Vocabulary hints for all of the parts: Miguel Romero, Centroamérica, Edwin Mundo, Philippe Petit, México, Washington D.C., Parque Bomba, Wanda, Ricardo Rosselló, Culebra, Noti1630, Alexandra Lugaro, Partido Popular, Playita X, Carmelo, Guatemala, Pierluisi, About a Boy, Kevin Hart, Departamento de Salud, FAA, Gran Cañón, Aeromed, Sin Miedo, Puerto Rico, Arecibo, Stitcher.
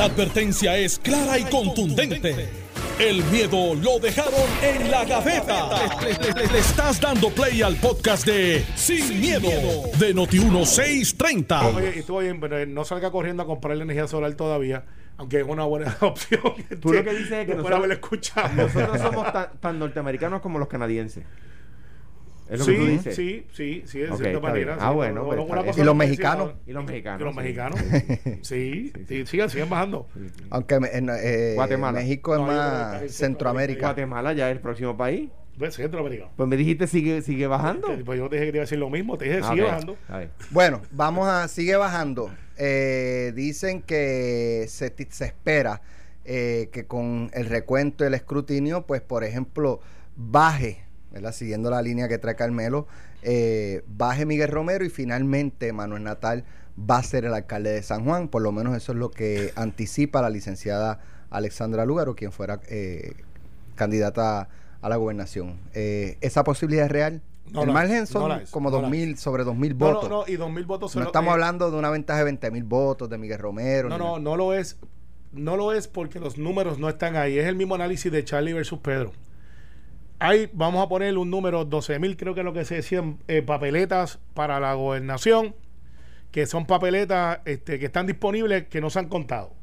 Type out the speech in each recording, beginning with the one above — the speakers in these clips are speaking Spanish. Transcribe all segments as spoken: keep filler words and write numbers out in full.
La advertencia es clara y contundente. El miedo lo dejaron en la gaveta. Le, le, le, le estás dando play al podcast de Sin, Sin miedo, miedo de Noti dieciséis treinta. Oye, y tú, oye, pero no salga corriendo a comprar la energía solar todavía, aunque es una buena opción. Tú lo que dices es que nosotros, nosotros somos tan, tan norteamericanos como los canadienses. Sí, sí, sí, sí, de okay, cierta manera. Sí, ah, bueno. Pues, una cosa, ¿y los mexicanos? Y los mexicanos. Y los mexicanos. Sí, sí, sigan, sigan bajando. Aunque en, eh, Guatemala. México es no, más no, Centroamérica. Guatemala ya es el próximo país. Pues Centroamérica. Pues me dijiste, sigue, sigue bajando. Pues yo te dije que iba a decir lo mismo, te dije, sigue okay. bajando. Bueno, vamos a, sigue bajando. Eh, dicen que se, se espera eh, que con el recuento y el escrutinio, pues por ejemplo, baje, ¿verdad? Siguiendo la línea que trae Carmelo, eh, baje Miguel Romero y finalmente Manuel Natal va a ser el alcalde de San Juan. Por lo menos eso es lo que anticipa la licenciada Alexandra Lugaro, quien fuera eh, candidata a la gobernación. Eh, ¿Esa posibilidad es real? No, el no margen son no es, como no dos mil, sobre dos mil votos. No, no, no, y dos mil votos solo, no estamos eh, hablando de una ventaja de veinte mil votos de Miguel Romero. No, no, no, no lo es. No lo es porque los números no están ahí. Es el mismo análisis de Charlie versus Pedro. Ahí vamos a poner un número, doce mil, creo que es lo que se decían, eh, papeletas para la gobernación, que son papeletas este, que están disponibles, que no se han contado.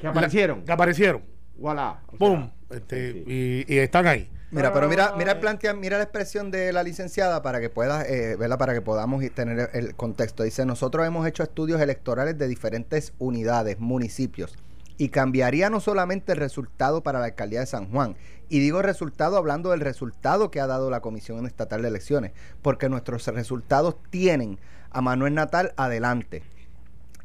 Que aparecieron. La, que aparecieron. Voilà. Pum. Este, sí. y, y están ahí. Mira, pero mira, mira el plantea, mira la expresión de la licenciada para que puedas, eh, verla, para que podamos tener el contexto. Dice, nosotros hemos hecho estudios electorales de diferentes unidades, municipios, y cambiaría no solamente el resultado para la alcaldía de San Juan, y digo resultado hablando del resultado que ha dado la Comisión Estatal de Elecciones, porque nuestros resultados tienen a Manuel Natal adelante.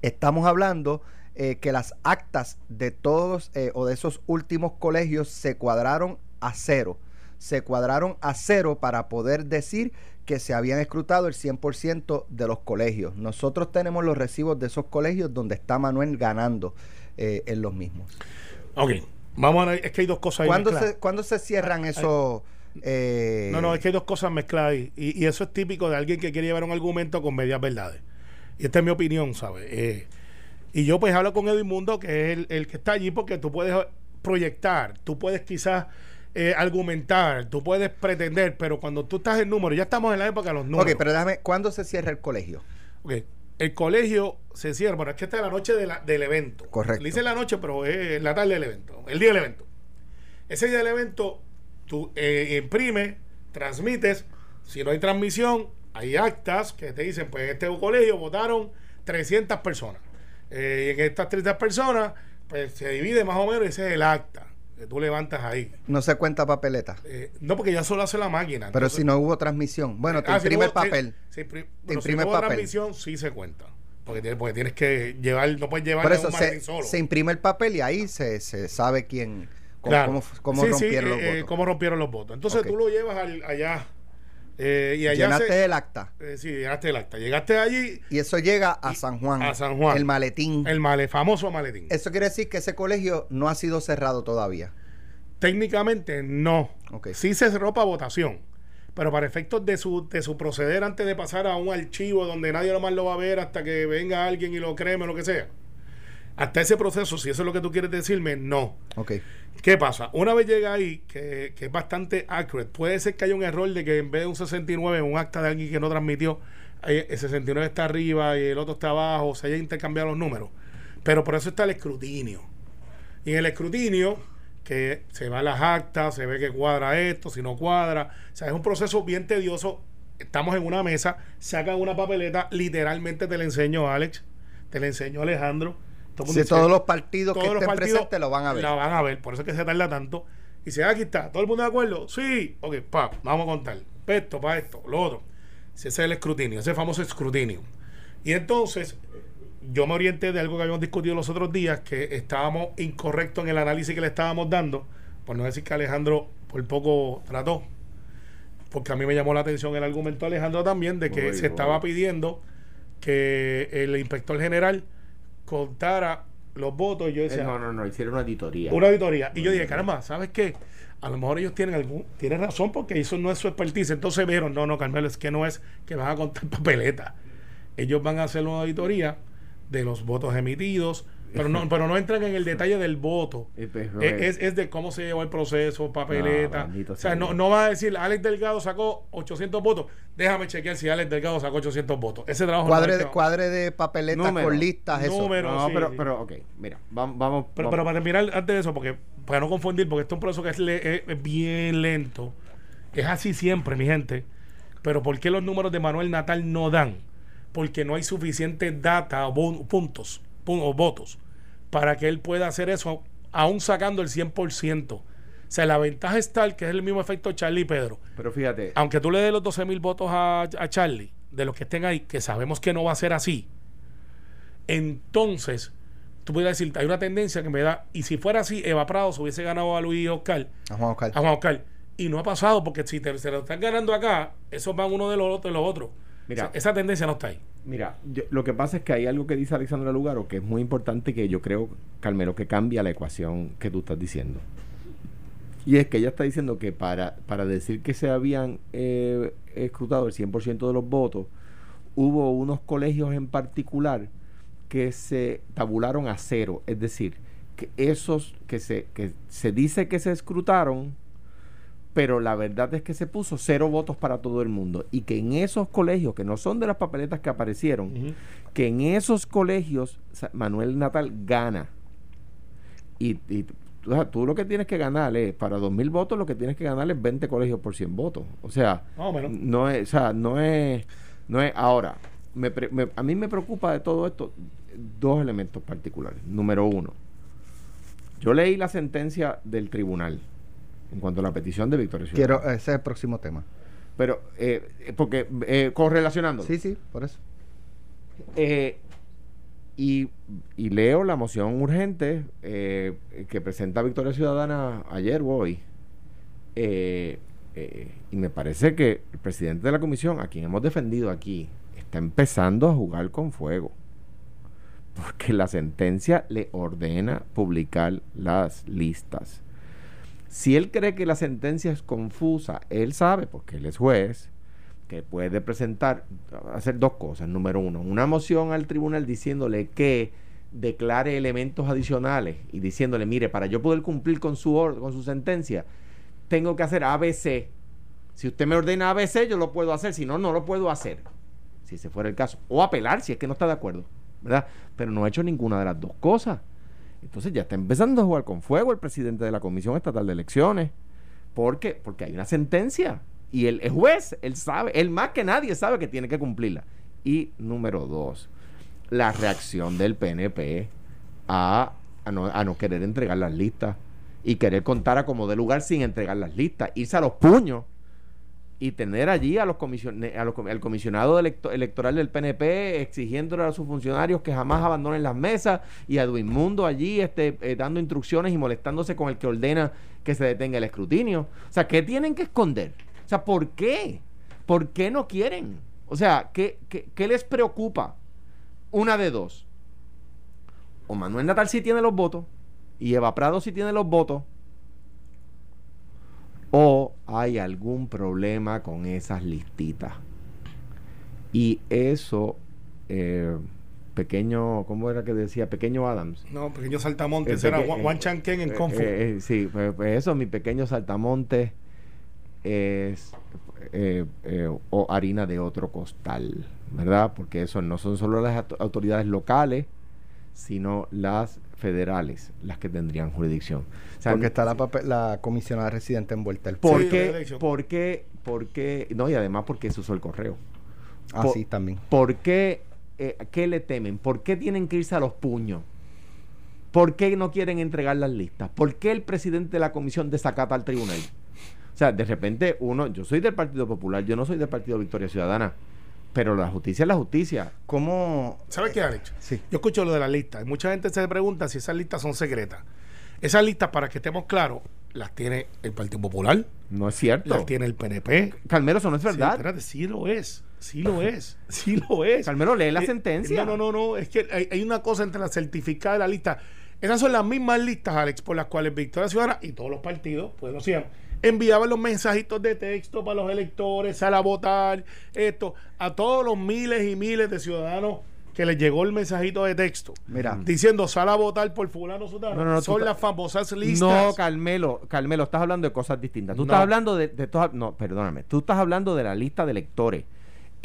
Estamos hablando eh, que las actas de todos eh, o de esos últimos colegios se cuadraron a cero. Se cuadraron a cero para poder decir que se habían escrutado el cien por ciento de los colegios. Nosotros tenemos los recibos de esos colegios donde está Manuel ganando eh, en los mismos. Ok, vamos a, es que hay dos cosas ahí. ¿Cuándo, se, ¿cuándo se cierran ah, esos...? Eh, no, no, es que hay dos cosas mezcladas ahí. Y, y eso es típico de alguien que quiere llevar un argumento con medias verdades. Y esta es mi opinión, ¿sabes? Eh, y yo pues hablo con Edwin Mundo, que es el, el que está allí, porque tú puedes proyectar, tú puedes quizás... Eh, argumentar, tú puedes pretender, pero cuando tú estás en número, ya estamos en la época de los números. Ok, pero déjame, ¿cuándo se cierra el colegio? Ok, el colegio se cierra, bueno, es que esta es la noche de la, del evento. Correcto. Le dicen la noche, pero es la tarde del evento, el día del evento. Ese día del evento, tú eh, imprimes, transmites, si no hay transmisión, hay actas que te dicen, pues en este colegio votaron trescientas personas. Eh, en estas trescientas personas, pues se divide más o menos, ese es el acta. Que tú levantas ahí. No se cuenta papeleta. Eh, no, porque ya solo hace la máquina. Pero entonces, si no hubo transmisión. Bueno, te ah, imprime si hubo, el papel. Si, si imprime, te imprime si no el papel. Transmisión sí se cuenta. Porque, porque tienes que llevar, no puedes llevar un margen solo. Se imprime el papel y ahí se, se sabe quién, cómo, claro. cómo, cómo sí, rompieron sí, los eh, votos. Cómo rompieron los votos. Entonces okay. tú lo llevas al, allá. Eh, y allá llenaste se, el acta. Eh, sí, llenaste el acta. Llegaste allí. Y eso llega a San Juan. A San Juan. El maletín. El male, famoso maletín. Eso quiere decir que ese colegio no ha sido cerrado todavía. Técnicamente no. Okay. Sí se cerró para votación. Pero para efectos de su, de su proceder antes de pasar a un archivo donde nadie nomás lo va a ver hasta que venga alguien y lo creme o lo que sea. Hasta ese proceso, si eso es lo que tú quieres decirme, no. Ok. ¿Qué pasa? Una vez llega ahí, que, que es bastante accurate, puede ser que haya un error de que en vez de un sesenta y nueve, un acta de alguien que no transmitió, el sesenta y nueve está arriba y el otro está abajo, se haya intercambiado los números. Pero por eso está el escrutinio. Y en el escrutinio, que se van las actas, se ve que cuadra esto, si no cuadra. O sea, es un proceso bien tedioso. Estamos en una mesa, sacan una papeleta, literalmente te la enseño a Álex, te la enseño a Alejandro. Todo si dice, todos los partidos todos que estén presentes lo van a ver. La van a ver, por eso es que se tarda tanto. Y dice, ah, aquí está, ¿todo el mundo de acuerdo? Sí, ok, pa, vamos a contar. Esto, para esto, lo otro. Ese es el escrutinio, ese famoso escrutinio. Y entonces, yo me orienté de algo que habíamos discutido los otros días, que estábamos incorrectos en el análisis que le estábamos dando, por no decir que Alejandro por poco trató, porque a mí me llamó la atención el argumento de Alejandro también, de que Uy, se wow. estaba pidiendo que el inspector general contara los votos y yo decía... No, no, no, hicieron una auditoría. Una auditoría. Y no, yo dije, caramba, ¿sabes qué? A lo mejor ellos tienen algún tienen razón porque eso no es su expertise. Entonces me dijeron, no, no, Carmelo, es que no es que van a contar papeleta. Ellos van a hacer una auditoría de los votos emitidos, Pero no, pero no entran en el detalle del voto. Es, es de cómo se llevó el proceso, papeleta. No, o sea, no, no va a decir, Álex Delgado sacó ochocientos votos. Déjame chequear si Álex Delgado sacó ochocientos votos. Ese trabajo cuadre, no cuadre de papeletas con listas, eso. Número, no, sí, pero, sí. pero, ok, mira, vamos. vamos pero, vamos. pero para terminar antes de eso, porque para no confundir, porque esto es un proceso que es, le, es bien lento. Es así siempre, mi gente. Pero ¿por qué los números de Manuel Natal no dan? Porque no hay suficiente data o puntos o votos para que él pueda hacer eso, aún sacando el cien por ciento. O sea, la ventaja es tal que es el mismo efecto Charlie y Pedro. Pero fíjate, aunque tú le des los doce mil votos a, a Charlie, de los que estén ahí, que sabemos que no va a ser así, entonces tú pudieras decir, hay una tendencia que me da, y si fuera así, Eva Prado se hubiese ganado a Luis Oscar, a Juan Oscar, a Juan Oscar y no ha pasado, porque si te, se lo están ganando acá, esos van uno de los, de los otros. Mira, o sea, esa tendencia no está ahí. Mira, yo, lo que pasa es que hay algo que dice Alexandra Lugaro que es muy importante, que yo creo, Carmelo, que cambia la ecuación que tú estás diciendo. Y es que ella está diciendo que para, para decir que se habían eh, escrutado el cien por ciento de los votos, hubo unos colegios en particular que se tabularon a cero. Es decir, que esos que se, que se dice que se escrutaron, pero la verdad es que se puso cero votos para todo el mundo, y que en esos colegios, que no son de las papeletas que aparecieron, uh-huh, que en esos colegios Manuel Natal gana. Y, y o sea, tú lo que tienes que ganar es, para dos mil votos, lo que tienes que ganar es veinte colegios por cien votos. O sea, oh, bueno. no es, o sea, no es, no es. Ahora, me, me, a mí me preocupa de todo esto dos elementos particulares. Número uno, yo leí la sentencia del tribunal en cuanto a la petición de Victoria Ciudadana. Quiero, ese es el próximo tema. Pero, eh, porque, eh, correlacionándolo. Sí, sí, por eso. Eh, y, y leo la moción urgente eh, que presenta Victoria Ciudadana ayer o hoy. Eh, eh, y me parece que el presidente de la comisión, a quien hemos defendido aquí, está empezando a jugar con fuego. Porque la sentencia le ordena publicar las listas. Si él cree que la sentencia es confusa, él sabe, porque él es juez, que puede presentar, hacer dos cosas. Número uno, una moción al tribunal diciéndole que declare elementos adicionales y diciéndole, mire, para yo poder cumplir con su orden, con su sentencia, tengo que hacer A B C. Si usted me ordena A B C, yo lo puedo hacer, si no, no lo puedo hacer, si ese fuera el caso. O apelar si es que no está de acuerdo, ¿verdad? Pero no ha hecho ninguna de las dos cosas. Entonces ya está empezando a jugar con fuego el presidente de la Comisión Estatal de Elecciones. ¿Por qué? Porque hay una sentencia y él es juez, él sabe, él más que nadie sabe que tiene que cumplirla. Y número dos, la reacción del P N P a, a, no, a no querer entregar las listas y querer contar a como de lugar sin entregar las listas, irse a los puños y tener allí a los comision, a los, al comisionado electo, electoral del P N P exigiéndole a sus funcionarios que jamás abandonen las mesas, y a Edwin Mundo allí este, eh, dando instrucciones y molestándose con el que ordena que se detenga el escrutinio. O sea, ¿qué tienen que esconder? O sea, ¿por qué? ¿Por qué no quieren? O sea, ¿qué, qué, qué les preocupa? Una de dos. O Manuel Natal sí tiene los votos y Eva Prado sí tiene los votos, o hay algún problema con esas listitas. Y eso, eh, pequeño, ¿cómo era que decía? Pequeño Adams. No, pequeño saltamontes, peque, era Juan eh, Chanquén en eh, Confucio. Eh, eh, sí, pues, pues eso, mi pequeño saltamontes es eh, eh, o harina de otro costal, ¿verdad? Porque eso no son solo las autoridades locales, sino las federales, las que tendrían jurisdicción. O sea, porque está la, papel, la comisionada residente envuelta. El porque, sí, porque, porque, no, y además porque se usó el correo. Así ah, sí, también. ¿Por qué, eh, qué le temen? ¿Por qué tienen que irse a los puños? ¿Por qué no quieren entregar las listas? ¿Por qué el presidente de la comisión desacata al tribunal? O sea, de repente uno, yo soy del Partido Popular, yo no soy del Partido Victoria Ciudadana, pero la justicia es la justicia. ¿Cómo? ¿Sabes qué han hecho? Sí. Yo escucho lo de las listas. Mucha gente se pregunta si esas listas son secretas. Esas listas, para que estemos claros, las tiene el Partido Popular. No es cierto. Las tiene el P N P. Carmelo, eso no es verdad. Sí, espérate, sí lo es. Sí lo es. Sí lo es. Carmelo, lee la eh, sentencia. No, no, no, no. Es que hay, hay una cosa entre la certificada y la lista. Esas son las mismas listas, Álex, por las cuales Victoria Ciudadana y todos los partidos, pues lo hacían, enviaban los mensajitos de texto para los electores, sal a votar, esto, a todos los miles y miles de ciudadanos que les llegó el mensajito de texto, mira, diciendo sal a votar por fulano sutano. No, no, no, son ta... las famosas listas. No, Carmelo, Carmelo, estás hablando de cosas distintas. Tú no. estás hablando de, de to... no, perdóname, tú estás hablando de la lista de electores.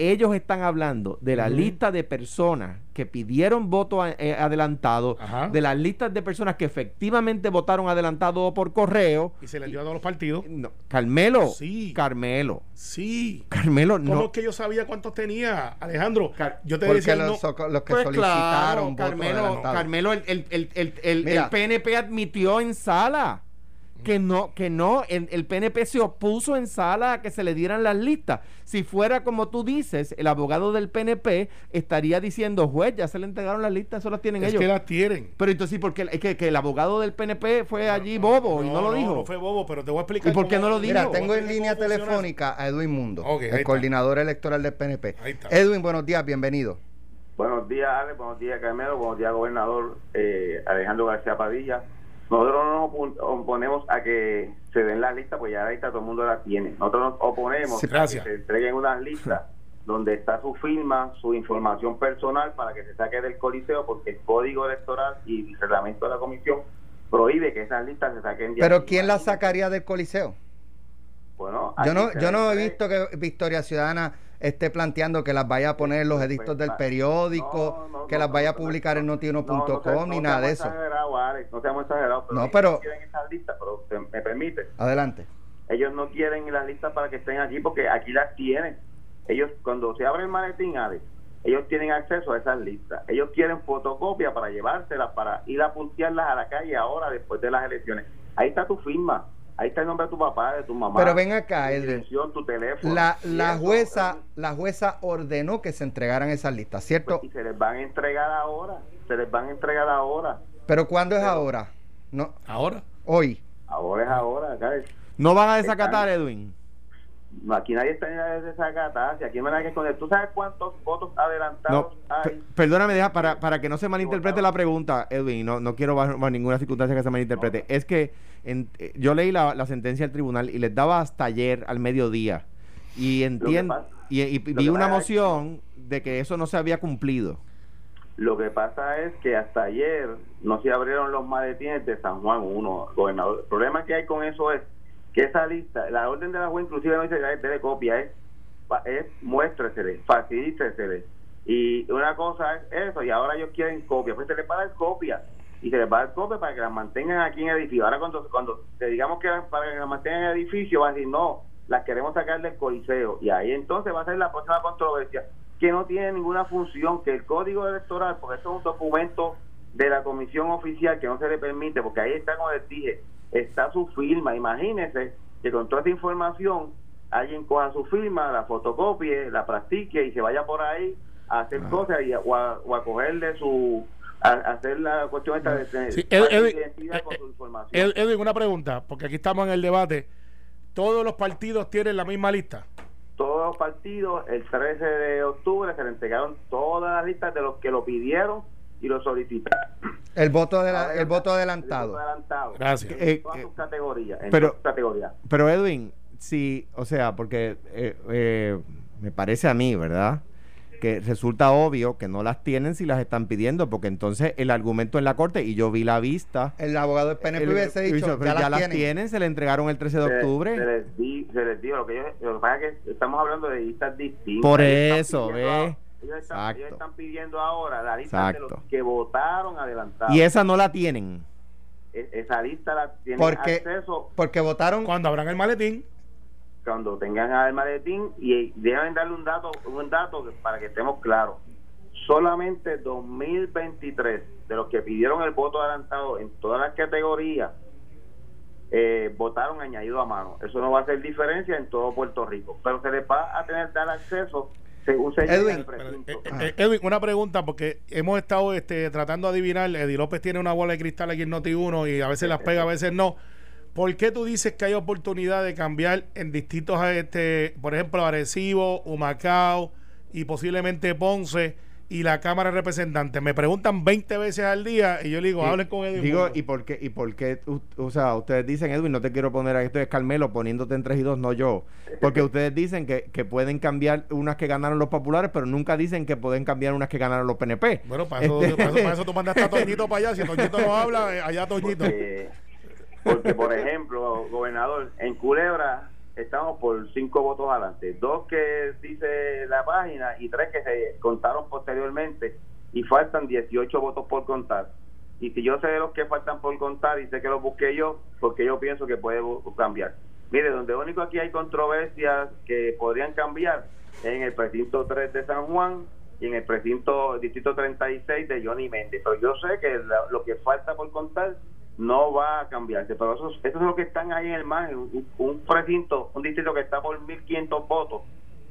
Ellos están hablando de la uh-huh. lista de personas que pidieron voto a, eh, adelantado, ajá, de las listas de personas que efectivamente votaron adelantado por correo. Y se les dio a todos los partidos. No, Carmelo. Sí. Carmelo. Sí. Carmelo, ¿Cómo no. ¿Cómo es que yo sabía cuántos tenía, Alejandro? Car yo te porque decía los, no. los que pues solicitaron claro, voto Carmelo, adelantado. Carmelo, el, el, el, el, el, el P N P admitió en sala. Que no, que no, el, el P N P se opuso en sala a que se le dieran las listas. Si fuera como tú dices, el abogado del P N P estaría diciendo, juez, ya se le entregaron las listas, eso las tienen es ellos. Es que las tienen. Pero entonces, ¿por qué? Es que, que el abogado del P N P fue allí bobo no, y no lo dijo. No, no fue bobo, pero te voy a explicar. ¿Y por qué no lo dijo? Mira, tengo en línea telefónica a Edwin Mundo, okay, el coordinador electoral del P N P. Edwin, buenos días, bienvenido. Buenos días, Alex, buenos días, Carmelo, buenos días, gobernador eh, Alejandro García Padilla. Nosotros no nos oponemos a que se den las listas, pues ya la lista todo el mundo la tiene. Nosotros nos oponemos sí, a que se entreguen unas listas donde está su firma, su información personal para que se saque del Coliseo, porque el Código Electoral y el reglamento de la Comisión prohíbe que esas listas se saquen. De ¿Pero quién las sacaría del Coliseo? Bueno, yo no, yo no he visto que Victoria Ciudadana esté planteando que las vaya a poner en los edictos del periódico, no, no, que no, las vaya a publicar no, en noti uno punto com no, no, ni no nada de eso. Alex, no seamos exagerados, pero, no, pero ellos quieren esas listas, pero te, me permite. Adelante. Ellos no quieren las listas para que estén allí porque aquí las tienen. Ellos, cuando se abre el maletín, Alex, ellos tienen acceso a esas listas. Ellos quieren fotocopia para llevárselas, para ir a puntearlas a la calle ahora después de las elecciones. Ahí está tu firma. Ahí está el nombre de tu papá, de tu mamá. Pero ven acá, Edwin. Tu teléfono. La, la, jueza, la jueza ordenó que se entregaran esas listas, ¿cierto? Pues, y se les van a entregar ahora. Se les van a entregar ahora. ¿Pero cuándo Pero, es ahora? No. ¿Ahora? Hoy. Ahora es ahora. Acá es, ¿no van a desacatar, están, Edwin? No, aquí nadie está en desacatar. Si aquí me van a esconder. ¿Tú sabes cuántos votos adelantados no, hay? Perdóname, deja, para, para que no se malinterprete la pregunta, Edwin. No, no quiero bajo, bajo ninguna circunstancia que se malinterprete. No. Es que... En, yo leí la, la sentencia del tribunal y les daba hasta ayer al mediodía y entiendo y, y vi una moción es, de que eso no se había cumplido. Lo que pasa es que hasta ayer no se abrieron los maletines de San Juan uno, gobernador. El problema que hay con eso es que esa lista, la orden de la juez inclusive no dice que le copia, es, es muéstresele, facilítesele, y una cosa es eso y ahora ellos quieren copia, pues se les va a dar copia y se les va a dar copia para que las mantengan aquí en el edificio. Ahora cuando cuando te digamos que para que las mantengan en el edificio, van a decir no, las queremos sacar del Coliseo, y ahí entonces va a ser la próxima controversia que no tiene ninguna función, que el Código Electoral, porque eso es un documento de la comisión oficial que no se le permite, porque ahí está, como les dije, está su firma. Imagínense que con toda esta información alguien coja su firma, la fotocopie, la practique y se vaya por ahí a hacer ah. cosas y a, o, a, o a cogerle su A hacer la cuestión esta de tener sí, Edwin, identidad con su información. Edwin, una pregunta, porque aquí estamos en el debate. ¿Todos los partidos tienen la misma lista? Todos los partidos, el trece de octubre se le entregaron todas las listas de los que lo pidieron y lo solicitaron. El voto, de la, el voto adelantado. El voto adelantado. Gracias. En todas eh, sus categorías. En pero, todas sus categorías. Pero Edwin, sí, o sea, porque eh, eh, me parece a mí, ¿verdad?, que resulta obvio que no las tienen si las están pidiendo, porque entonces el argumento en la corte, y yo vi la vista, el abogado del P N P hubiese dicho ya, ya las, las tienen. tienen se le entregaron el trece de octubre, se, se les di, se les dijo lo que, ellos, lo que pasa es que estamos hablando de listas distintas, por eso ve ellos, ellos están pidiendo ahora la lista Exacto. de los que votaron adelantados, y esa no la tienen, es, esa lista la tienen porque, acceso porque votaron cuando abran el maletín, cuando tengan al maletín. Y deben darle un dato un dato para que estemos claros, solamente dos mil veintitrés de los que pidieron el voto adelantado en todas las categorías eh, votaron añadido a mano. Eso no va a hacer diferencia en todo Puerto Rico, pero se les va a tener dar acceso según se llega al precinto. eh, eh, Edwin, una pregunta, porque hemos estado este, tratando de adivinar. Edi López tiene una bola de cristal aquí en noti uno y a veces las pega, a veces no. ¿Por qué tú dices que hay oportunidad de cambiar en distintos, este, por ejemplo, Arecibo, Humacao y posiblemente Ponce, y la Cámara de Representantes. Me preguntan veinte veces al día y yo le digo, hablen con Edwin. Digo, ¿y por qué? ¿Y por qué? U, o sea, ustedes dicen, Edwin, no te quiero poner a esto, es Carmelo poniéndote en tres y dos, no yo. Porque ustedes dicen que, que pueden cambiar unas que ganaron los populares, pero nunca dicen que pueden cambiar unas que ganaron los P N P. Bueno, para eso, este... para eso, para eso tú mandaste a Toñito para allá. Si Toñito no habla, allá Toñito. Porque, porque, por ejemplo, gobernador, en Culebra estamos por cinco votos adelante, dos que dice la página y tres que se contaron posteriormente, y faltan dieciocho votos por contar. Y si yo sé de los que faltan por contar y sé que los busqué yo, porque yo pienso que puede cambiar. Mire, donde único aquí hay controversias que podrían cambiar en el precinto tres de San Juan y en el precinto distrito treinta y seis de Johnny Méndez, pero yo sé que la, lo que falta por contar no va a cambiarse, pero esos, esos son los que están ahí en el margen. Un, un precinto, un distrito que está por mil quinientos votos,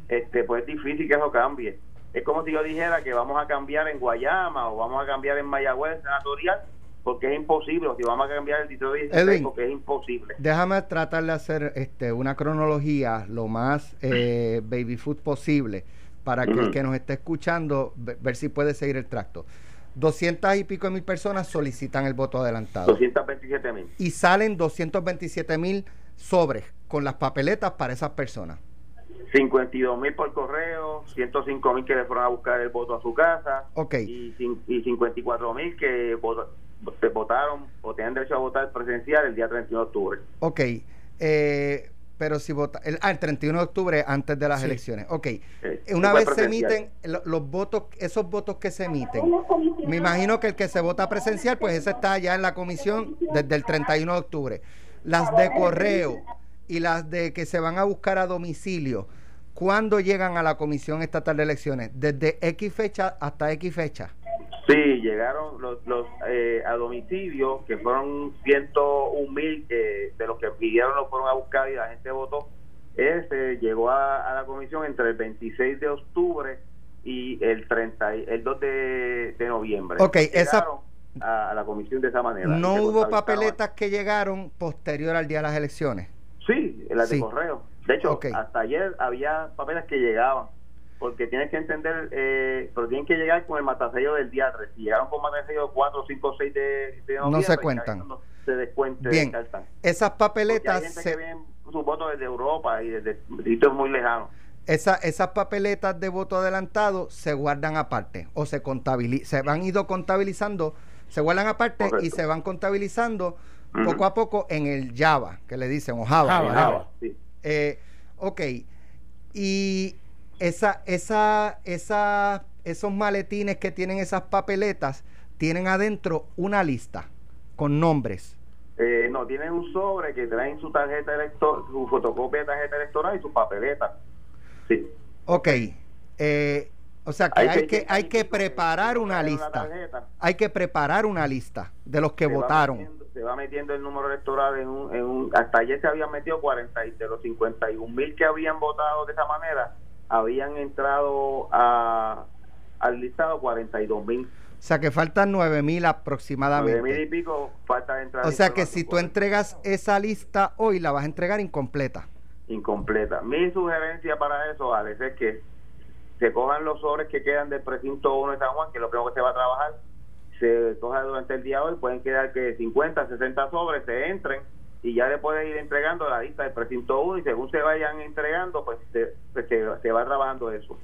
este, pues es difícil que eso cambie. Es como si yo dijera que vamos a cambiar en Guayama o vamos a cambiar en Mayagüez, senatorial, porque es imposible. Si vamos a cambiar el distrito dieciséis, porque es imposible. Déjame tratar de hacer este una cronología lo más eh, baby food posible para que el que nos esté escuchando ver si puede seguir el tracto. doscientas y pico de mil personas solicitan el voto adelantado. doscientos veintisiete mil. Y salen doscientos veintisiete mil sobres con las papeletas para esas personas. cincuenta y dos mil por correo, ciento cinco mil que le fueron a buscar el voto a su casa. Okay. Y, y cincuenta y cuatro mil que vot, se votaron o tenían derecho a votar presencial el día treinta y uno de octubre. Ok. Eh, pero si vota... El, ah, el treinta y uno de octubre antes de las sí. elecciones. Ok. Sí. Una vez se emiten los, los votos, esos votos que se emiten, me imagino que el que se vota presencial, pues ese está ya en la comisión desde el treinta y uno de octubre. Las de correo y las de que se van a buscar a domicilio, ¿cuándo llegan a la Comisión Estatal de Elecciones? ¿Desde X fecha hasta X fecha? Sí, llegaron los, los eh, a domicilio, que fueron ciento un mil eh, de los que pidieron, los fueron a buscar y la gente votó. Ese llegó a, a la comisión entre el veintiséis de octubre y el treinta, el dos de, de noviembre. Ok, llegaron esa, a, a la comisión de esa manera. ¿No hubo papeletas que llegaron posterior al día de las elecciones? Sí, las sí. de correo. De hecho, okay. hasta ayer había papeles que llegaban. Porque tienes que entender, eh, pero tienen que llegar con el matasello del día tres. Si llegaron con matasello cuatro, cinco, seis de, de no noviembre, se cuentan. No se descuenten. Bien, esas papeletas. Hay gente se... que ven sus votos desde Europa y desde sitios muy lejanos. Esa, esas papeletas de voto adelantado se guardan aparte o se contabilizan, se han ido contabilizando, se guardan aparte. Correcto. Y se van contabilizando uh-huh. poco a poco en el Java, que le dicen, o Java. Java, Java. Java. Sí. Eh, ok. Y. Esa, esa, esa, esos maletines que tienen esas papeletas tienen adentro una lista con nombres. Eh, no, tienen un sobre que traen su tarjeta electoral, su fotocopia de tarjeta electoral y su papeleta. Sí. Ok. Eh, o sea que hay, hay que, que hay que preparar una lista. Hay que preparar una lista de los que se votaron. Va metiendo, se va metiendo el número electoral en un, en un, hasta ayer se habían metido cuarenta y de los cincuenta y un mil que habían votado de esa manera. Habían entrado a, al listado cuarenta y dos mil. O sea que faltan nueve mil aproximadamente. nueve mil y pico falta entrar. O sea que si tú entregas esa lista hoy, la vas a entregar incompleta. Incompleta. Mi sugerencia para eso, Alex, es que se cojan los sobres que quedan del precinto uno de San Juan, que es lo primero que se va a trabajar, se coja durante el día hoy, pueden quedar que cincuenta, sesenta sobres se entren. Y ya le puedes ir entregando la lista del precinto uno y según se vayan entregando, pues se, pues se, se va trabajando eso.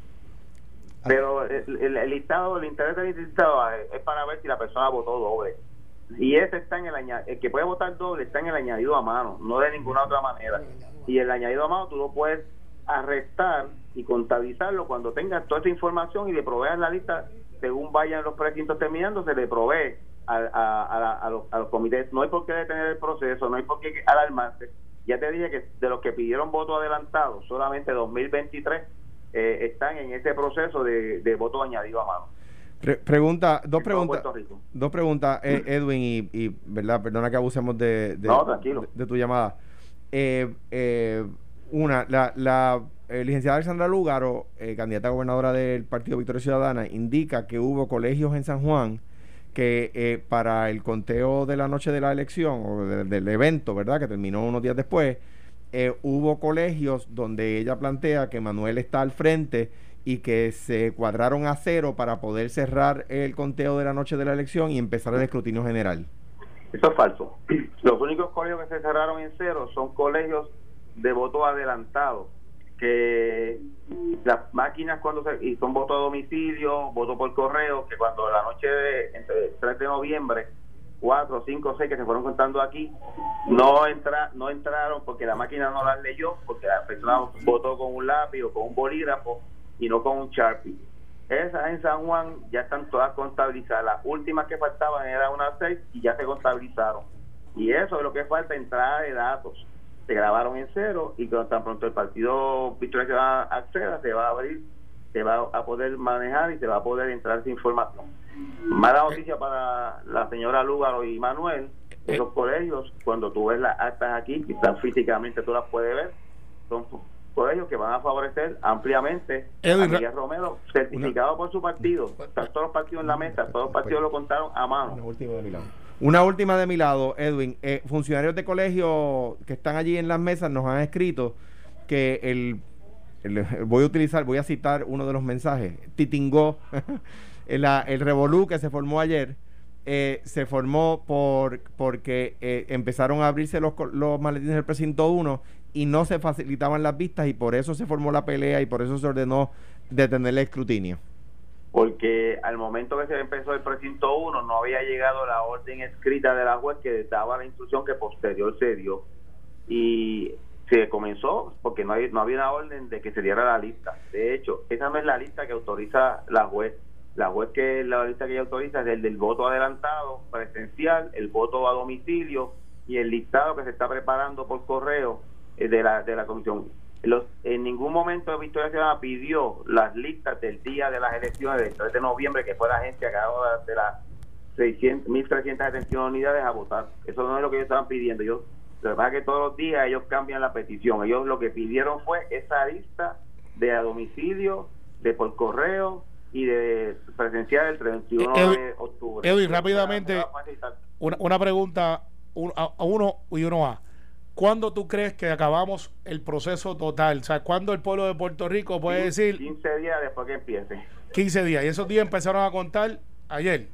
Ah. Pero el, el, el listado, el interés del listado es para ver si la persona votó doble. Y ese está en el añadido, el que puede votar doble está en el añadido a mano, no de ninguna otra manera. Y el añadido a mano tú lo puedes arrestar y contabilizarlo cuando tengas toda esta información y le proveas la lista, según vayan los precintos terminando, se le provee. A, a, a, la, a, los, a los comités. No hay por qué detener el proceso, no hay por qué alarmarse. Ya te dije que de los que pidieron voto adelantado, solamente dos mil veintitrés eh, están en ese proceso de, de voto añadido a mano. Pre- pregunta, dos preguntas, dos preguntas, eh, Edwin y, y verdad, perdona que abusemos de de, no, de, de tu llamada. Eh, eh, una, la, la eh, licenciada Alexandra Lugaro, eh, candidata a gobernadora del Partido Victoria Ciudadana, indica que hubo colegios en San Juan que eh, para el conteo de la noche de la elección o de, del evento, ¿verdad?, que terminó unos días después, eh, hubo colegios donde ella plantea que Manuel está al frente y que se cuadraron a cero para poder cerrar el conteo de la noche de la elección y empezar el escrutinio general. Eso es falso. Los únicos colegios que se cerraron en cero son colegios de voto adelantado, que las máquinas cuando se, y son voto a domicilio, voto por correo, que cuando la noche de, entre el tres de noviembre, cuatro, cinco, seis que se fueron contando aquí, no entra, no entraron porque la máquina no las leyó, porque la persona votó con un lápiz o con un bolígrafo y no con un Sharpie. Esas en San Juan ya están todas contabilizadas. Las últimas que faltaban eran unas seis y ya se contabilizaron. Y eso es lo que falta, entrada de datos. Se grabaron en cero y cuando tan pronto el partido Victoria Ciudadana acceda, se va a abrir, se va a poder manejar y se va a poder entrar esa información. Mala noticia para la señora Lugaro y Manuel. En los colegios, cuando tú ves las actas aquí, quizás físicamente tú las puedes ver, son colegios que van a favorecer ampliamente Edwin, a Miguel Romero, certificado una, por su partido. Están todos los partidos en la mesa, todos los partidos lo contaron a mano. Una última de mi lado, una última de mi lado Edwin, eh, funcionarios de colegio que están allí en las mesas nos han escrito que el, el voy a utilizar, voy a citar uno de los mensajes, titingó el, el revolú que se formó ayer. Eh, se formó por porque eh, empezaron a abrirse los, los maletines del precinto uno y no se facilitaban las vistas, y por eso se formó la pelea y por eso se ordenó detener el escrutinio, porque al momento que se empezó el precinto uno no había llegado la orden escrita de la juez que daba la instrucción que posterior se dio, y se comenzó porque no, hay, no había una orden de que se diera la lista. De hecho, esa no es la lista que autoriza la juez. La juez que la lista que ella autoriza es el del voto adelantado, presencial, el voto a domicilio y el listado que se está preparando por correo de la de la comisión. Los, en ningún momento Victoria Ciudadana pidió las listas del día de las elecciones del tres de noviembre, que fue la agencia que acabó de las mil trescientas setenta y uno unidades a votar. Eso no es lo que ellos estaban pidiendo. Ellos, la verdad es que todos los días ellos cambian la petición. Ellos lo que pidieron fue esa lista de a domicilio, de por correo y de presenciar el treinta y uno de octubre. Edwin, rápidamente, una, una pregunta a uno y uno a. ¿Cuándo tú crees que acabamos el proceso total? O sea, ¿cuándo el pueblo de Puerto Rico puede decir? quince días después que empiece. quince días. ¿Y esos días empezaron a contar ayer?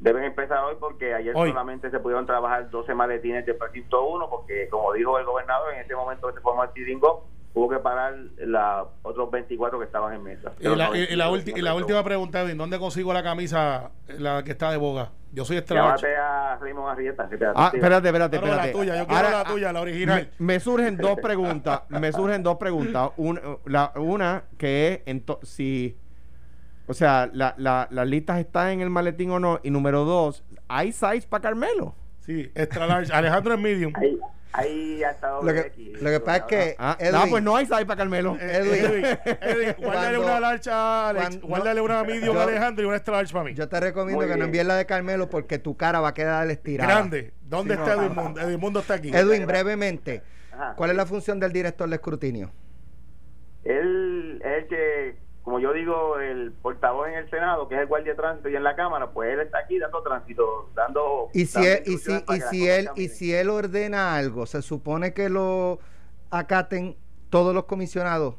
Deben empezar hoy, porque ayer hoy solamente se pudieron trabajar doce maletines del precinto uno, porque como dijo el gobernador, en ese momento se formó el tiringo, hubo que parar la, otros veinticuatro que estaban en mesa. Y la, y, y la, ulti, y la última pregunta, Edwin, ¿dónde consigo la camisa, la que está de boga? Yo soy extraño. Llámate a Raymond Arrieta. Que te ah, espérate, espérate, espérate. Ahora, la tuya, yo quiero Ahora, la tuya, la original. Me, me surgen dos preguntas, me surgen dos preguntas. Una, la, una que es, ento, si, o sea, la, la, las listas están en el maletín o no. Y número dos, ¿hay size para Carmelo? Sí, extra large. Alejandro es medium. Ahí. Ahí hasta doble lo que, X. Lo que pasa es que ah, Edwin, no, pues no hay size para Carmelo. Edwin, Edwin guárdale una large a Alex, cuando, guárdale una medium yo, a Alejandro y una extra large para mí. Yo te recomiendo Muy que bien. no envíes la de Carmelo, porque tu cara va a quedar estirada. Grande. ¿Dónde sí, está no, Edwin Mundo? No, no. Edwin Mundo está aquí. Edwin, brevemente, Ajá. ¿cuál es la función del director de escrutinio? Él es el que, como yo digo, el portavoz en el Senado, que es el guardia de tránsito, y en la Cámara, pues él está aquí dando tránsito, dando... Y si él, y si, y si él, y si él ordena algo, ¿se supone que lo acaten todos los comisionados?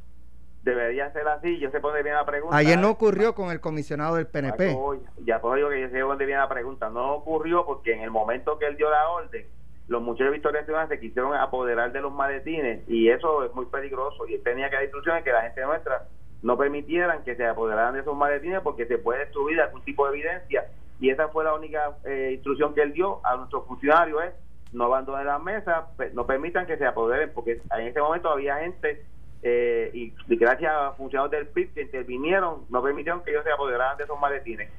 Debería ser así, yo sé por dónde viene la pregunta. Ayer no ocurrió con el comisionado del P N P. Hoy, ya por eso digo que yo sé por dónde viene la pregunta. No ocurrió porque en el momento que él dio la orden, los muchachos de Victoria Ciudadana se quisieron apoderar de los maletines, y eso es muy peligroso, y él tenía que dar instrucciones que la gente nuestra no permitieran que se apoderaran de esos maletines, porque se puede destruir algún tipo de evidencia, y esa fue la única eh, instrucción que él dio a nuestros funcionarios, es no abandonen las mesas, no permitan que se apoderen, porque en ese momento había gente eh, y, y gracias a funcionarios del P I B que intervinieron, no permitieron que ellos se apoderaran de esos maletines.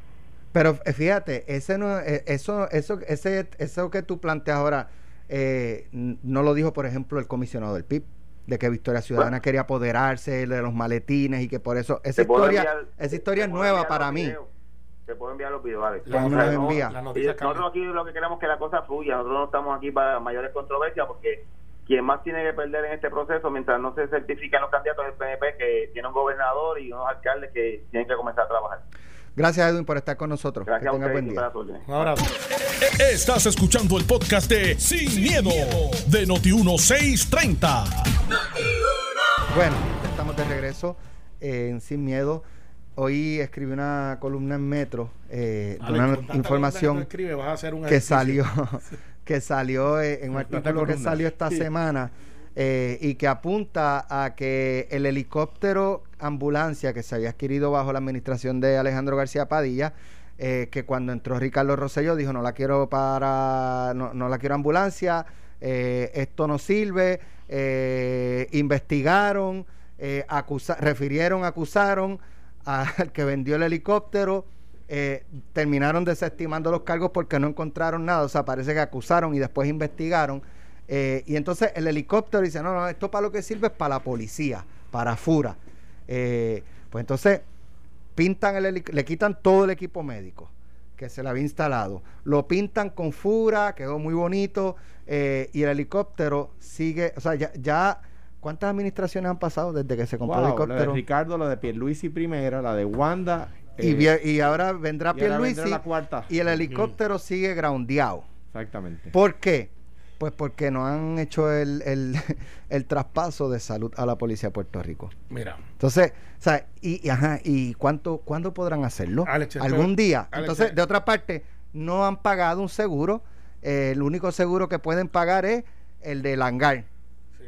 Pero fíjate, ese no, eso, eso, ese, eso que tú planteas ahora eh, no lo dijo por ejemplo el comisionado del P I B, de que Victoria Ciudadana bueno. quería apoderarse de los maletines, y que por eso esa historia enviar, esa historia es nueva para mí. Te puedo enviar los videos, Alex. La, la, no, envía. La nosotros aquí lo que queremos es que la cosa fluya, nosotros no estamos aquí para mayores controversias, porque quien más tiene que perder en este proceso mientras no se certifican los candidatos del P N P, que tiene un gobernador y unos alcaldes que tienen que comenzar a trabajar. Gracias, Edwin, por estar con nosotros. Gracias, que tenga buen día. Un abrazo. Estás escuchando el podcast de Sin, Sin miedo, miedo de Noti uno seiscientos treinta. Bueno, estamos de regreso. eh, en Sin Miedo. Hoy escribí una columna en Metro, eh, Ale, una información que, escribe, vas a hacer un que salió, que salió eh, en un artículo que salió esta sí. semana eh, y que apunta a que el helicóptero ambulancia que se había adquirido bajo la administración de Alejandro García Padilla, eh, que cuando entró Ricardo Rosselló dijo no la quiero para, no, no la quiero ambulancia, eh, esto no sirve, eh, investigaron, eh, acusa, refirieron, acusaron al que vendió el helicóptero, eh, terminaron desestimando los cargos porque no encontraron nada, o sea, parece que acusaron y después investigaron, eh, y entonces el helicóptero dice, no, no, esto para lo que sirve es para la policía, para FURA, eh, pues entonces pintan el le quitan todo el equipo médico que se le había instalado, lo pintan con FURA, quedó muy bonito, eh, y el helicóptero sigue, o sea, ya, ya ¿cuántas administraciones han pasado desde que se compró wow, el helicóptero? La de Ricardo, la de Pierluisi primera, la de Wanda. Eh, y, y ahora vendrá y Pierluisi ahora vendrá y el helicóptero mm. sigue groundeado. Exactamente. ¿Por qué? Pues porque no han hecho el, el, el traspaso de salud a la policía de Puerto Rico. Mira. Entonces, o sea, y, y, ajá, ¿y cuánto, cuándo podrán hacerlo? Alex, algún día. Alex, Entonces, Alex. de otra parte, no han pagado un seguro. Eh, el único seguro que pueden pagar es el del hangar.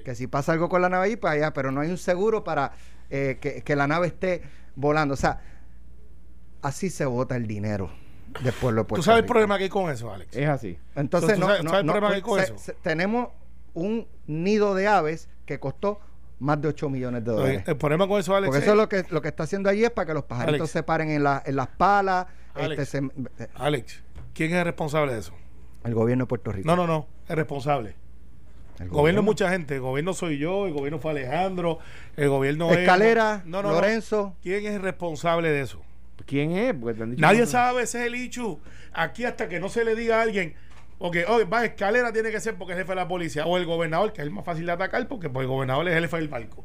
Que si pasa algo con la nave allí, pues allá, pero no hay un seguro para eh, que, que la nave esté volando. O sea, así se bota el dinero del pueblo de Puerto Rico. ¿Tú sabes el problema que hay con eso, Alex? Es así. Entonces, no, sabes, no, sabes no, el no, que hay con se, eso? Se, tenemos un nido de aves que costó más de ocho millones de dólares. Oye, el problema con eso, Alex. Porque eso es lo que, lo que está haciendo allí es para que los pajaritos Alex, se paren en, la, en las palas. Alex, este, se, eh. Alex, ¿quién es el responsable de eso? El gobierno de Puerto Rico. No, no, no, el responsable. El gobierno es mucha gente, el gobierno soy yo, el gobierno fue Alejandro, el gobierno Escalera, es... No, no, Lorenzo. No. ¿Quién es el responsable de eso? ¿Quién es? Te han dicho nadie mucho. Sabe, ese es el issue. Aquí hasta que no se le diga a alguien, ok, oh, va, Escalera tiene que ser porque es jefe de la policía, o el gobernador, que es el más fácil de atacar porque pues, el gobernador es el jefe del barco.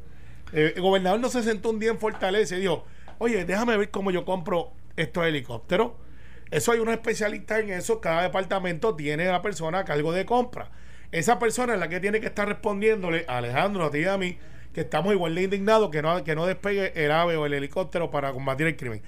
Eh, el gobernador no se sentó un día en Fortaleza y dijo, oye, déjame ver cómo yo compro estos helicópteros. Eso hay unos especialistas en eso, cada departamento tiene a la persona a cargo de compra. Esa persona es la que tiene que estar respondiéndole a Alejandro, a ti y a mí, que estamos igual de indignados que no, que no despegue el AVE o el helicóptero para combatir el crimen.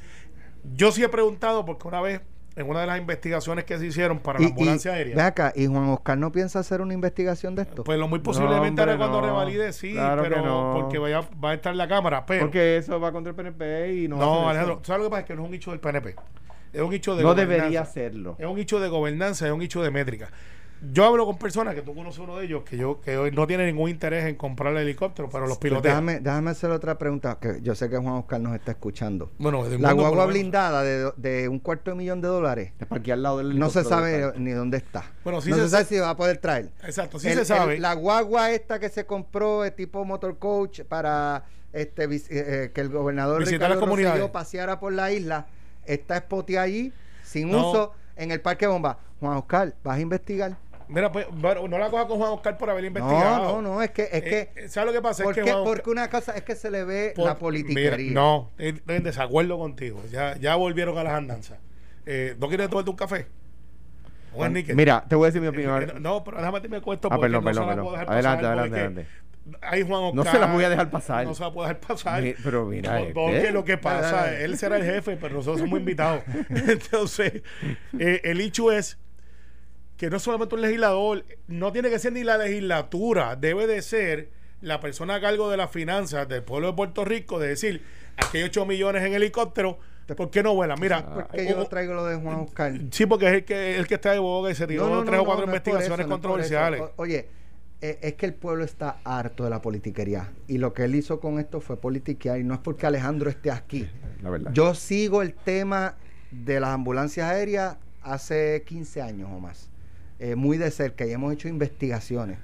Yo sí he preguntado porque una vez en una de las investigaciones que se hicieron para y, la ambulancia y, aérea. Ve acá, ¿y Juan Oscar no piensa hacer una investigación de esto? Pues lo muy posiblemente no, ahora cuando no. revalide, sí, claro pero no. porque vaya, va a estar la cámara. Pero porque eso va contra el P N P y no. No, Alejandro, ¿sabes lo que pasa? Es que no es un hecho del P N P. Es un hecho de no gobernanza. No debería hacerlo. Es un hecho de gobernanza, es un hecho de métrica. Yo hablo con personas que tú conoces uno de ellos que yo que hoy no tiene ningún interés en comprar el helicóptero, pero los pilotean. Déjame, déjame hacer otra pregunta, que yo sé que Juan Oscar nos está escuchando. Bueno, la guagua blindada de, de un cuarto de millón de dólares. Es para aquí al lado del helicóptero. No se sabe ni dónde está. Bueno, sí no se, se sabe si va a poder traer. Exacto, sí el, se sabe. El, la guagua esta que se compró, el tipo motorcoach, para este eh, que el gobernador Visitar Ricardo Rosselló paseara por la isla, está espoteada allí, sin no. uso, en el Parque Bomba. Juan Oscar, vas a investigar. Mira, pues, bueno, no la coja con Juan Oscar por haber investigado. No, no, no, es que, es eh, que ¿sabes lo que pasa? Porque, es que Oscar, porque una cosa es que se le ve por, la politiquería. Mira, no, estoy en desacuerdo contigo. Ya, ya volvieron a las andanzas. Eh, ¿No quieres tomarte un café? Juan Níquel. Mira, te voy a decir mi opinión. Eh, no, pero déjame te me cuento. Ah, perdón, no perdón, perdón. Adelante, adelante, adelante. Ahí Juan Oscar, no se las voy a dejar pasar. No se las puedo dejar pasar. Mi, pero mira, no, porque este. lo que pasa, ah, él será el jefe, pero nosotros somos invitados. Entonces, eh, el hecho es que no es solamente un legislador, no tiene que ser ni la legislatura, debe de ser la persona a cargo de las finanzas del pueblo de Puerto Rico, de decir, aquí hay ocho millones en helicóptero, ¿por qué no vuelan? Mira, ah, porque o, yo traigo lo de Juan Oscar. Sí, porque es el que, el que está de boga y se tiró no, no, tres no, o cuatro no, no investigaciones eso, controversiales. No Oye, eh, es que el pueblo está harto de la politiquería, y lo que él hizo con esto fue politiquear, y no es porque Alejandro esté aquí. La verdad. Yo sigo el tema de las ambulancias aéreas hace quince años o más. Eh, muy de cerca y hemos hecho investigaciones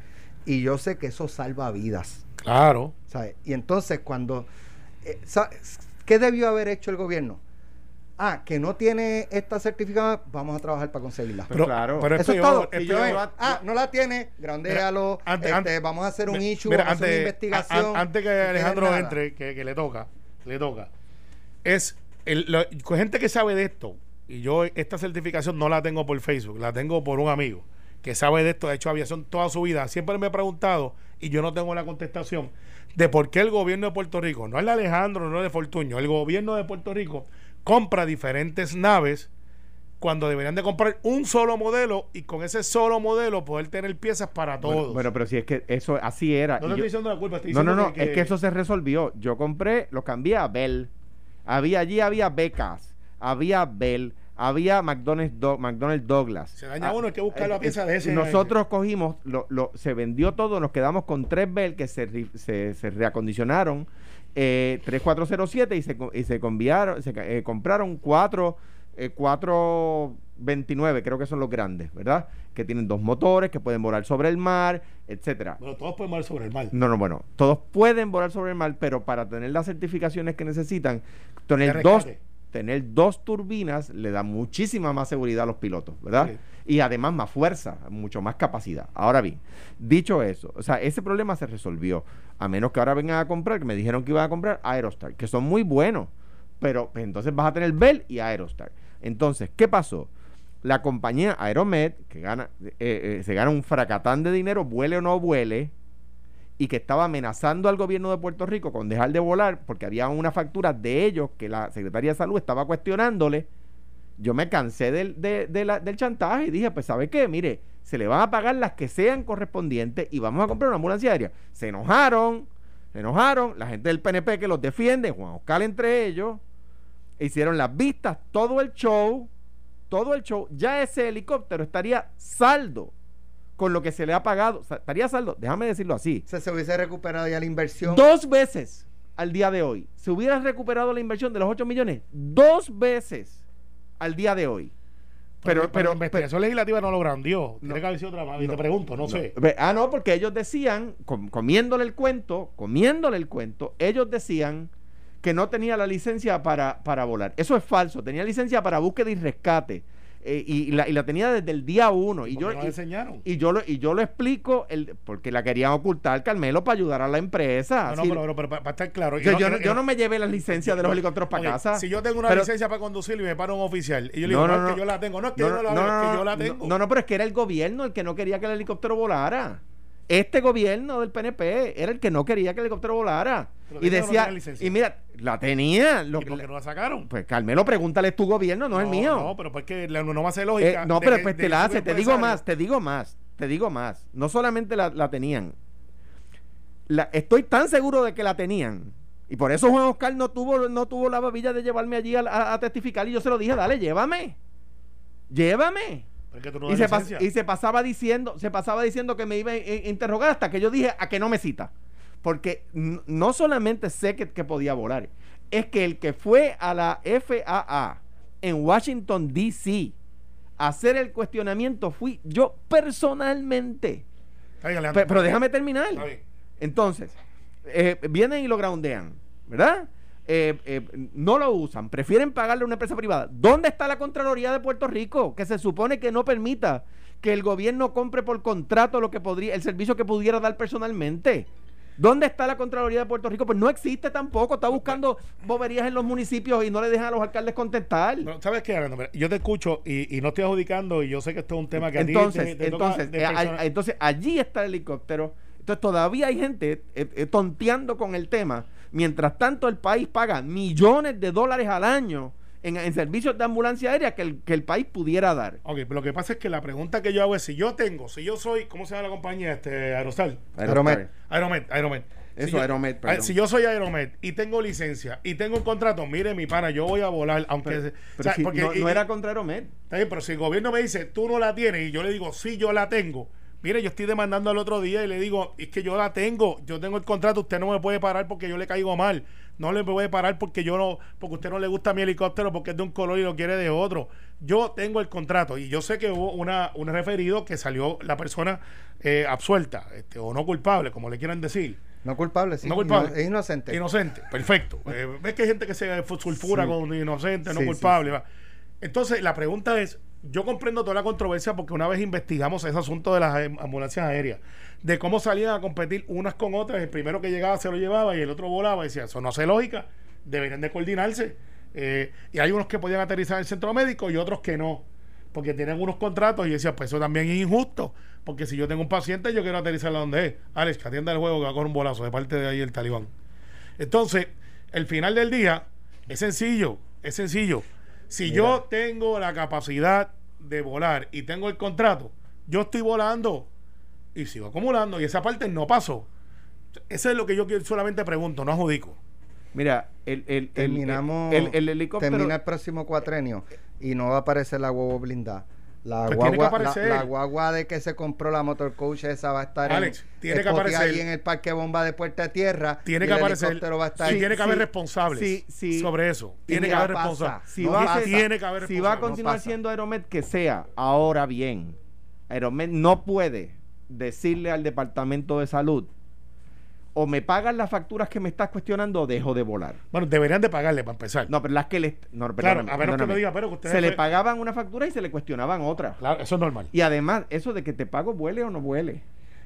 y yo sé que eso salva vidas, claro, ¿sabes? Y entonces cuando eh, ¿qué debió haber hecho el gobierno? Ah, que no tiene esta certificada, vamos a trabajar para conseguirla. Pero, claro, pero eso es todo. Yo, es, ah, no la tiene, grandéalo, este, vamos a hacer un issue, mira, vamos antes, a hacer una investigación. A, a, antes que Alejandro no entre, que, que le toca, le toca. Es el, la, gente que sabe de esto. Y yo esta certificación no la tengo por Facebook, la tengo por un amigo que sabe de esto, ha hecho aviación toda su vida, siempre me ha preguntado, y yo no tengo la contestación, de por qué el gobierno de Puerto Rico, no el Alejandro, no el de Fortuño, el gobierno de Puerto Rico compra diferentes naves cuando deberían de comprar un solo modelo y con ese solo modelo poder tener piezas para todos. Bueno, bueno, pero si es que eso así era. No te estoy diciendo la culpa, estoy diciendo no, no, no, que, es que eso se resolvió. Yo compré, lo cambié a Bell. Había allí, había becas, había Bell, había McDonald's, Do, McDonald's Douglas. Se daña ah, uno, hay que buscar la pieza de ese. Nosotros cogimos, lo, lo, se vendió todo, nos quedamos con tres Bell que se, se, se reacondicionaron, eh, tres cuatro cero siete y se, y se, conviaron, se eh, compraron cuatro, eh, cuatro veintinueve, creo que son los grandes, ¿verdad? Que tienen dos motores, que pueden volar sobre el mar, etcétera. Bueno, todos pueden volar sobre el mar. No, no, bueno, todos pueden volar sobre el mar, pero para tener las certificaciones que necesitan, tener dos... tener dos turbinas le da muchísima más seguridad a los pilotos, ¿verdad? Sí. Y además más fuerza, mucho más capacidad. Ahora bien, dicho eso, o sea, ese problema se resolvió, a menos que ahora vengan a comprar, que me dijeron que iban a comprar Aerostar, que son muy buenos, pero pues, entonces vas a tener Bell y Aerostar. Entonces, ¿qué pasó? La compañía Aeromed, que gana, eh, eh, se gana un fracatán de dinero, vuele o no vuele, y que estaba amenazando al gobierno de Puerto Rico con dejar de volar porque había una factura de ellos que la Secretaría de Salud estaba cuestionándole. Yo me cansé del, de, de la, del chantaje y dije, pues ¿sabe qué? Mire, se le van a pagar las que sean correspondientes y vamos a comprar una ambulancia aérea. Se enojaron, se enojaron, la gente del P N P que los defiende, Juan Oscar entre ellos, hicieron las vistas, todo el show, todo el show, ya ese helicóptero estaría saldo con lo que se le ha pagado, o sea, estaría saldo, déjame decirlo así. O sea, se hubiese recuperado ya la inversión. Dos veces al día de hoy. Se hubiera recuperado la inversión de los ocho millones. Dos veces al día de hoy. Pero, pero, pero la investigación pero, legislativa no lo grandió. Tiene no, que haber sido otra más. No, te pregunto, no, no sé. Ah, no, porque ellos decían, comiéndole el cuento, comiéndole el cuento, ellos decían que no tenía la licencia para, para volar. Eso es falso. Tenía licencia para búsqueda y rescate. Eh, y, la, y la tenía desde el día uno y yo, no y, y yo lo y yo lo explico el, porque la querían ocultar, Carmelo, para ayudar a la empresa. No, no, sí. pero, pero, pero para estar claro, yo, yo, yo, no, yo no me llevé las licencias de los helicópteros para okay, casa. Si yo tengo una pero, licencia para conducir y me para un oficial y yo le digo, no, no, no, no es que yo la tengo, no es que, no, yo, no la no, veo, no, es que yo la tengo. No, no, pero es que era el gobierno el que no quería que el helicóptero volara. Este gobierno del P N P era el que no quería que el helicóptero volara. Pero y decía, no y mira, la tenía. Lo, ¿Y por qué no la sacaron? Pues Carmelo, pregúntale, tu gobierno, no, no es el mío. No, pero pues que la, no va a ser lógica. Eh, no, pero que, pues te la hace, te digo más, te digo más, te digo más. No solamente la, la tenían. La, estoy tan seguro de que la tenían. Y por eso Juan Oscar no tuvo, no tuvo la babilla de llevarme allí a, a, a testificar. Y yo se lo dije, dale, llévame. Llévame. No y, se pas, y se pasaba diciendo se pasaba diciendo que me iba a interrogar hasta que yo dije a que no me cita, porque no solamente sé que, que podía volar, es que el que fue a la F A A en Washington D C a hacer el cuestionamiento fui yo personalmente. Ay, pero, pero déjame terminar. Ay. Entonces eh, vienen y lo groundean, ¿verdad? Eh, eh, no lo usan, prefieren pagarle a una empresa privada. ¿Dónde está la Contraloría de Puerto Rico? Que se supone que no permita que el gobierno compre por contrato lo que podría, el servicio que pudiera dar personalmente. ¿Dónde está la Contraloría de Puerto Rico? Pues no existe tampoco, está buscando boberías en los municipios y no le dejan a los alcaldes contestar. Pero, ¿sabes qué, Alejandro? Yo te escucho y, y no estoy adjudicando y yo sé que esto es un tema que entonces, a ti te, te entonces, toca de persona... a, entonces allí está el helicóptero. Entonces todavía hay gente eh, eh, tonteando con el tema. Mientras tanto el país paga millones de dólares al año en, en servicios de ambulancia aérea que el, que el país pudiera dar. Ok, pero lo que pasa es que la pregunta que yo hago es si yo tengo, si yo soy, ¿cómo se llama la compañía? Este, Aerostar. Aeromed. Aeromed, Aeromed. Eso, si Aeromed, yo, perdón. Si yo soy Aeromed y tengo licencia y tengo un contrato, mire mi pana, yo voy a volar, aunque... Pero, pero o sea, si porque, no, y, no era contra Aeromed. Está bien, pero si el gobierno me dice, tú no la tienes, y yo le digo, sí, yo la tengo. Mire, yo estoy demandando al otro día y le digo, es que yo la tengo, yo tengo el contrato, usted no me puede parar porque yo le caigo mal, no le puede parar porque yo no, porque usted no le gusta mi helicóptero porque es de un color y lo quiere de otro. Yo tengo el contrato y yo sé que hubo una, un referido que salió la persona eh, absuelta, este, o no culpable, como le quieran decir. No culpable, sí. No culpable. No, es inocente. Inocente, perfecto. eh, ves que hay gente que se sulfura sí. con inocente, no sí, culpable. Sí, sí. Entonces, la pregunta es, yo comprendo toda la controversia porque una vez investigamos ese asunto de las ambulancias aéreas, de cómo salían a competir unas con otras, el primero que llegaba se lo llevaba y el otro volaba y decía, eso no hace lógica, deberían de coordinarse. Eh, y hay unos que podían aterrizar en el centro médico y otros que no. porque tienen unos contratos, y decía, pues eso también es injusto, porque si yo tengo un paciente, yo quiero aterrizarlo donde es. Álex, que atienda el juego, que va a coger un bolazo de parte de ahí el talibán. Entonces, el final del día es sencillo, es sencillo. Si Mira. yo tengo la capacidad de volar y tengo el contrato, yo estoy volando y sigo acumulando, y esa parte no pasó. Eso es lo que yo solamente pregunto, no adjudico. Mira, el, el, Terminamos, el, el, el helicóptero termina el próximo cuatrenio y no va a aparecer la guagua blindada. La, pues guagua, la, la guagua de que se compró la motorcoach esa va a estar, Álex, en, tiene que aparecer en el Parque Bomba de Puerta a Tierra. Tiene que aparecer. Va a estar sí, tiene que haber sí, responsables sí, sí, sobre eso. Tiene que haber responsables. Si va a continuar no siendo Aeromed, que sea. Ahora bien, Aeromed no puede decirle al Departamento de Salud: o me pagan las facturas que me estás cuestionando, o dejo de volar. Bueno, deberían de pagarle para empezar. No, pero las que les... No, claro, a menos que me diga, pero que ustedes... Se le pagaban una factura y se le cuestionaban otra. Claro, eso es normal. Y además, eso de que te pago, vuele o no vuele.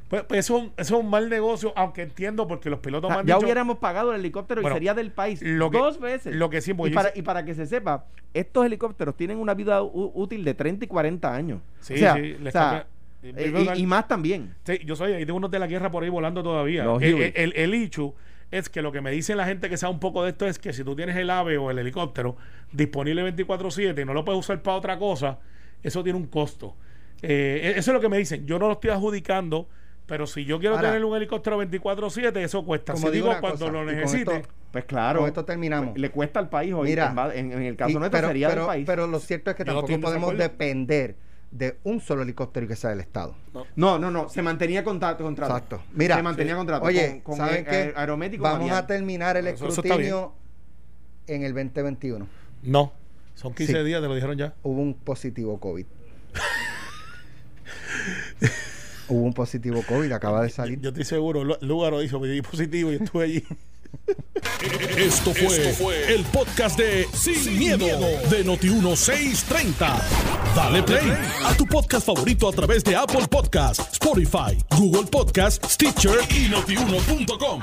Pues, pues eso, eso es un mal negocio, aunque entiendo porque los pilotos... O sea, me han ya dicho, hubiéramos pagado el helicóptero, bueno, y sería del país lo que, dos veces. Lo que sí, y, para, y para que se sepa, estos helicópteros tienen una vida útil de treinta y cuarenta años. Sí, o sea, sí, les o sea, cambia. Y, y, y más también. Sí, yo soy ahí de unos de la guerra por ahí volando todavía. El, el, el hecho es que lo que me dicen la gente que sabe un poco de esto es que si tú tienes el AVE o el helicóptero disponible veinticuatro siete y no lo puedes usar para otra cosa, eso tiene un costo. Eh, eso es lo que me dicen. Yo no lo estoy adjudicando, pero si yo quiero Ahora, tener un helicóptero veinticuatro siete, eso cuesta. Como si digo, cuando cosa, lo necesite. Pues claro, con esto terminamos. Le cuesta al país hoy. Mira, en, en el caso y, nuestro pero, sería pero, del país. Pero lo cierto es que yo tampoco podemos depender de un solo helicóptero y que sea del Estado. No, no, no, no. Se mantenía contrato. contrato. Exacto. Mira, se mantenía sí. contrato. Oye, con, con ¿saben qué? Vamos Mariano. a terminar el escrutinio en el veinte veintiuno. No, son quince sí. días, te lo dijeron ya. Hubo un positivo COVID. Hubo un positivo COVID, acaba de salir. Yo, yo estoy seguro, Lugaro hizo, me di positivo y estuve allí. Esto fue, Esto fue el podcast de Sin, Sin miedo, miedo de Noti uno seiscientos treinta. Dale play a tu podcast favorito a través de Apple Podcasts, Spotify, Google Podcasts, Stitcher y Noti uno punto com.